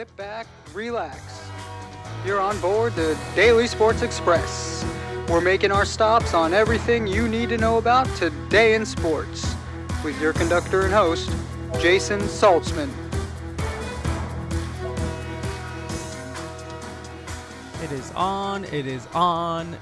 Sit back, relax. You're on board the Daily Sports Express. We're making our stops on everything you need to know about today in sports with your conductor and host, Jason Saltzman. It is on, it is on.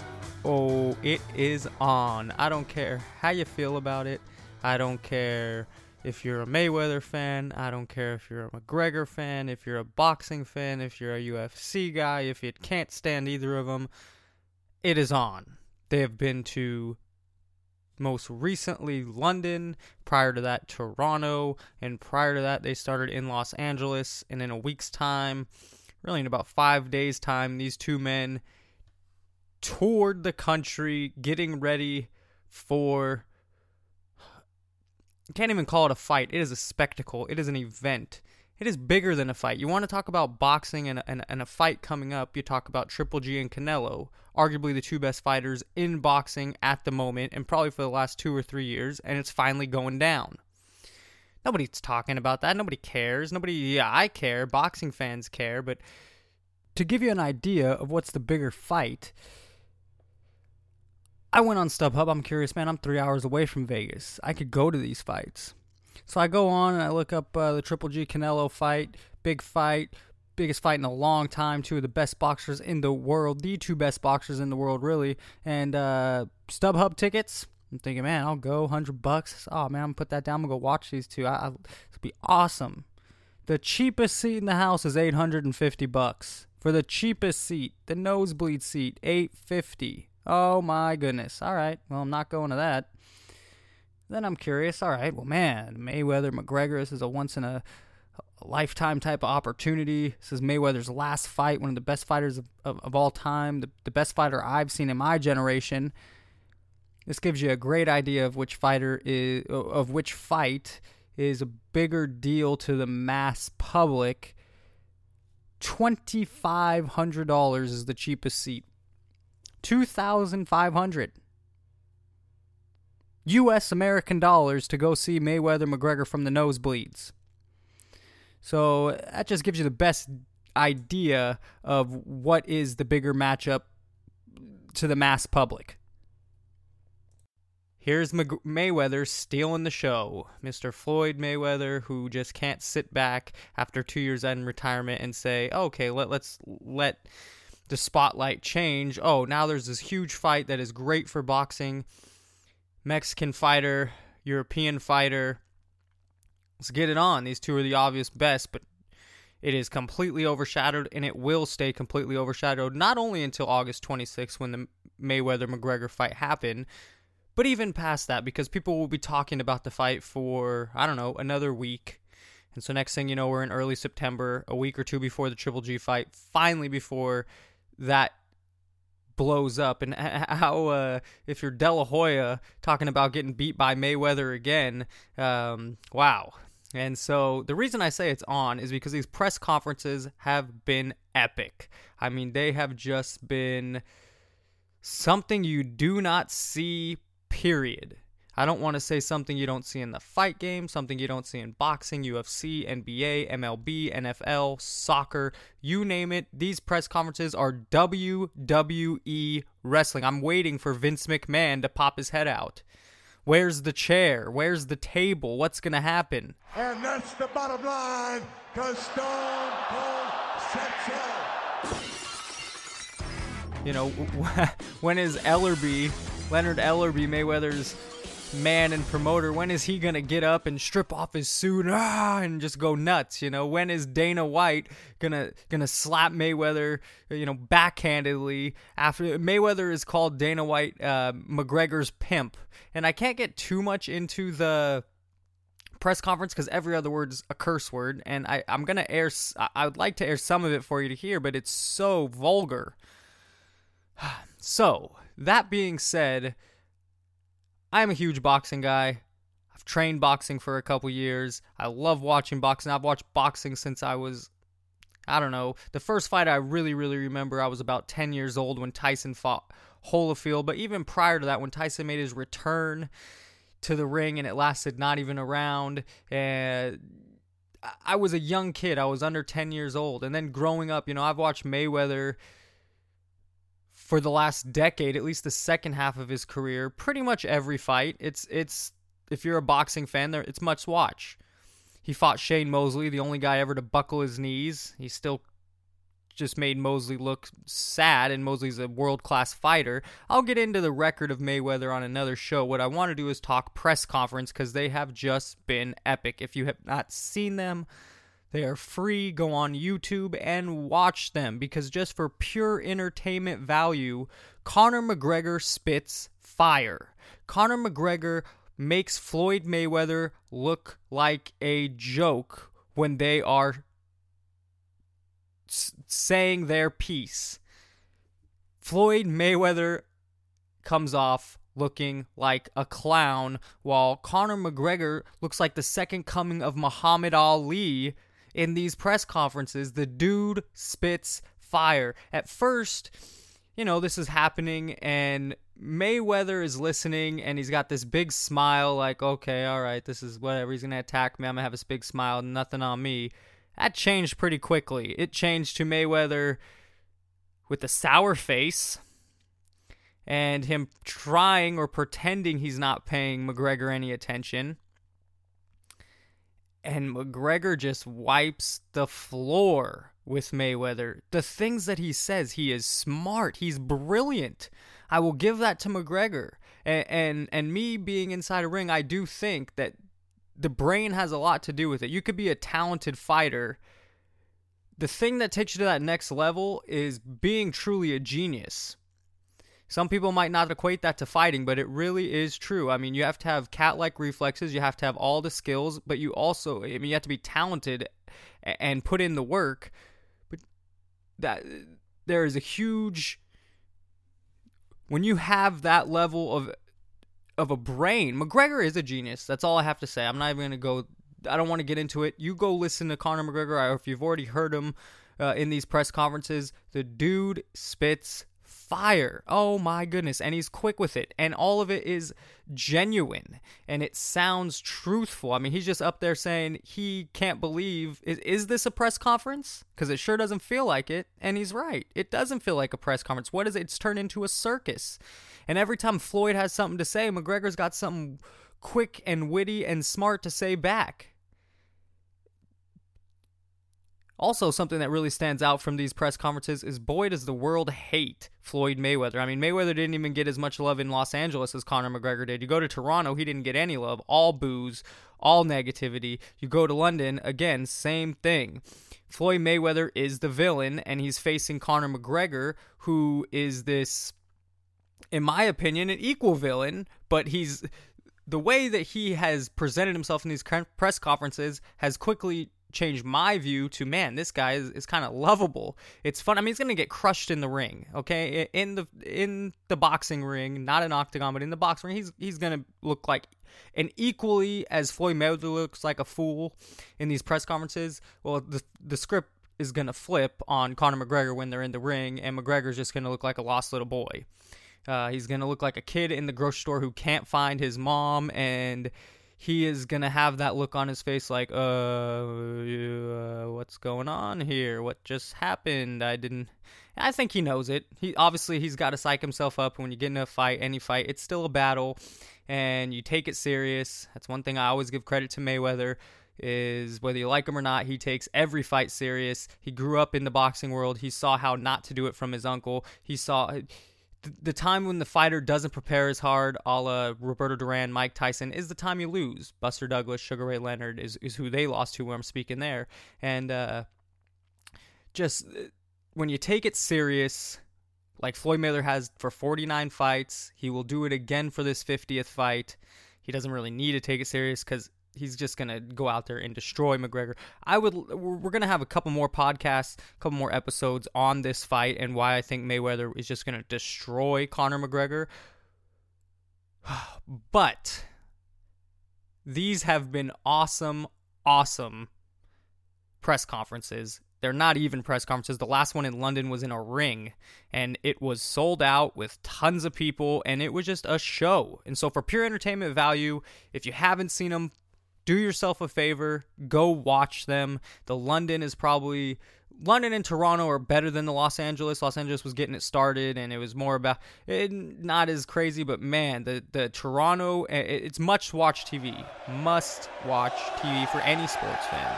Oh, it is on. I don't care how you feel about it. I don't care if you're a Mayweather fan. I don't care if you're a McGregor fan, if you're a boxing fan, if you're a UFC guy, if you can't stand either of them. It is on. They have been to most recently London, prior to that Toronto, and prior to that they started in Los Angeles, and in a week's time, really in about 5 days' time, these two men toured the country getting ready for, you can't even call it a fight. It is a spectacle. It is an event. It is bigger than a fight. You want to talk about boxing and a fight coming up, you talk about Triple G and Canelo, arguably the two best fighters in boxing at the moment and probably for the last 2 or 3 years, and it's finally going down. Nobody's talking about that. Nobody cares. I care. Boxing fans care, but to give you an idea of what's the bigger fight, I went on StubHub. I'm curious, man. I'm 3 hours away from Vegas. I could go to these fights. So I go on and I look up the Triple G Canelo fight. Big fight. Biggest fight in a long time. Two of the best boxers in the world. The two best boxers in the world, really. And StubHub tickets. I'm thinking, man, I'll go. $100. Oh, man, I'm going to put that down. I'm going to go watch these two. It'll be awesome. The cheapest seat in the house is $850. For the cheapest seat, the nosebleed seat, $850. Oh, my goodness. All right. Well, I'm not going to that. Then I'm curious. All right. Well, man, Mayweather, McGregor, this is a once-in-a-lifetime type of opportunity. This is Mayweather's last fight, one of the best fighters of all time, the best fighter I've seen in my generation. This gives you a great idea of which fight is a bigger deal to the mass public. $2,500 is the cheapest seat. $2,500 U.S. American dollars to go see Mayweather McGregor from the nosebleeds. So that just gives you the best idea of what is the bigger matchup to the mass public. Here's Mayweather stealing the show. Mr. Floyd Mayweather, who just can't sit back after 2 years in retirement and say, okay, let's let the spotlight change. Oh, now there's this huge fight that is great for boxing. Mexican fighter, European fighter. Let's get it on. These two are the obvious best, but it is completely overshadowed, and it will stay completely overshadowed, not only until August 26th when the Mayweather-McGregor fight happened, but even past that, because people will be talking about the fight for, I don't know, another week. And so next thing you know, we're in early September, a week or two before the Triple G fight, finally before that blows up. And how if you're Delahoya talking about getting beat by Mayweather again, wow. And so the reason I say it's on is because these press conferences have been epic. I mean, they have just been something you do not see, period. I don't want to say something you don't see in the fight game, something you don't see in boxing, UFC, NBA, MLB, NFL, soccer, you name it. These press conferences are WWE wrestling. I'm waiting for Vince McMahon to pop his head out. Where's the chair? Where's the table? What's going to happen? And that's the bottom line, because Stone Cold sets up. You know, when is Leonard Ellerby, Mayweather's man and promoter, when is he gonna get up and strip off his suit and just go nuts? You know, when is Dana White gonna slap Mayweather, you know, backhandedly? After Mayweather is called Dana White McGregor's pimp, and I can't get too much into the press conference because every other word is a curse word, and I'm gonna air. I would like to air some of it for you to hear, but it's so vulgar. So that being said, I'm a huge boxing guy. I've trained boxing for a couple years. I love watching boxing. I've watched boxing since I was, I don't know, the first fight I really, really remember, I was about 10 years old when Tyson fought Holyfield. But even prior to that, when Tyson made his return to the ring and it lasted not even a round, I was a young kid. I was under 10 years old. And then growing up, you know, I've watched Mayweather for the last decade, at least the second half of his career, pretty much every fight. It's if you're a boxing fan, it's must watch. He fought Shane Mosley, the only guy ever to buckle his knees. He still just made Mosley look sad, and Mosley's a world-class fighter. I'll get into the record of Mayweather on another show. What I want to do is talk press conference, because they have just been epic. If you have not seen them, they are free. Go on YouTube and watch them, because just for pure entertainment value, Conor McGregor spits fire. Conor McGregor makes Floyd Mayweather look like a joke when they are saying their piece. Floyd Mayweather comes off looking like a clown, while Conor McGregor looks like the second coming of Muhammad Ali in these press conferences. The dude spits fire. At first, you know, this is happening and Mayweather is listening and he's got this big smile like, okay, all right, this is whatever. He's going to attack me. I'm going to have this big smile, nothing on me. That changed pretty quickly. It changed to Mayweather with a sour face and him trying or pretending he's not paying McGregor any attention. And McGregor just wipes the floor with Mayweather. The things that he says, he is smart. He's brilliant. I will give that to McGregor. And me being inside a ring, I do think that the brain has a lot to do with it. You could be a talented fighter. The thing that takes you to that next level is being truly a genius. Some people might not equate that to fighting, but it really is true. I mean, you have to have cat-like reflexes. You have to have all the skills, but you also, I mean, you have to be talented and put in the work. But that there is a huge, when you have that level of a brain. McGregor is a genius. That's all I have to say. I'm not even going to go, I don't want to get into it. You go listen to Conor McGregor, or if you've already heard him in these press conferences. The dude spits fire. Oh my goodness. And he's quick with it. And all of it is genuine. And it sounds truthful. I mean, he's just up there saying he can't believe, is this a press conference? Because it sure doesn't feel like it. And he's right. It doesn't feel like a press conference. What is it? It's turned into a circus. And every time Floyd has something to say, McGregor's got something quick and witty and smart to say back. Also, something that really stands out from these press conferences is, boy, does the world hate Floyd Mayweather. I mean, Mayweather didn't even get as much love in Los Angeles as Conor McGregor did. You go to Toronto, he didn't get any love. All boos, all negativity. You go to London, again, same thing. Floyd Mayweather is the villain, and he's facing Conor McGregor, who is this, in my opinion, an equal villain, but he's, the way that he has presented himself in these press conferences has quickly changed my view to, man, this guy is kind of lovable. It's fun. I mean, he's going to get crushed in the ring, okay? In the boxing ring, not an octagon, but in the boxing ring, he's going to look like, and equally as Floyd Mayweather looks like a fool in these press conferences, well, the script is going to flip on Conor McGregor when they're in the ring, and McGregor's just going to look like a lost little boy. He's going to look like a kid in the grocery store who can't find his mom, and he is going to have that look on his face like, what's going on here? What just happened? I think he knows it. He's got to psych himself up. When you get in a fight, any fight, it's still a battle, and you take it serious. That's one thing I always give credit to Mayweather, is whether you like him or not, he takes every fight serious. He grew up in the boxing world. He saw how not to do it from his uncle. He saw the time when the fighter doesn't prepare as hard, a la Roberto Duran, Mike Tyson, is the time you lose. Buster Douglas, Sugar Ray Leonard is who they lost to, where I'm speaking there. And just when you take it serious, like Floyd Mayweather has for 49 fights, he will do it again for this 50th fight. He doesn't really need to take it serious because he's just going to go out there and destroy McGregor. We're going to have a couple more podcasts, a couple more episodes on this fight and why I think Mayweather is just going to destroy Conor McGregor. But these have been awesome press conferences. They're not even press conferences. The last one in London was in a ring, and it was sold out with tons of people, and it was just a show. And so for pure entertainment value, if you haven't seen them, do yourself a favor, go watch them. The London and Toronto are better than the Los Angeles. Los Angeles was getting it started, and it was more about it, not as crazy, but man, the Toronto, it's must-watch TV. Must-watch TV for any sports fan.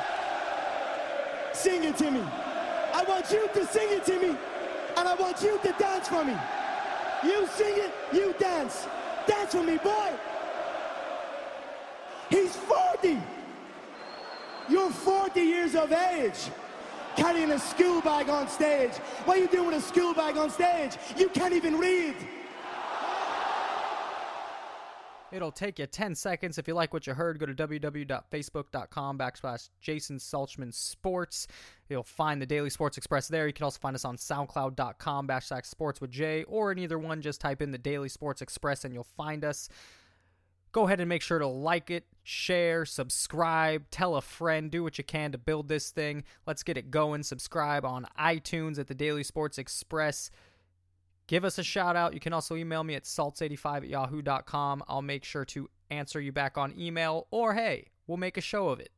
Sing it to me. I want you to sing it to me, and I want you to dance for me. You sing it, you dance. Dance for me, boy. He's 40. You're 40 years of age. Carrying a school bag on stage. What are you doing with a school bag on stage? You can't even read. It'll take you 10 seconds. If you like what you heard, go to www.facebook.com/Jason Saltzman Sports. You'll find the Daily Sports Express there. You can also find us on soundcloud.com/sports with J, or in either one, just type in the Daily Sports Express and you'll find us. Go ahead and make sure to like it, share, subscribe, tell a friend, do what you can to build this thing. Let's get it going. Subscribe on iTunes at the Daily Sports Express. Give us a shout out. You can also email me at salts85@yahoo.com. I'll make sure to answer you back on email, or hey, we'll make a show of it.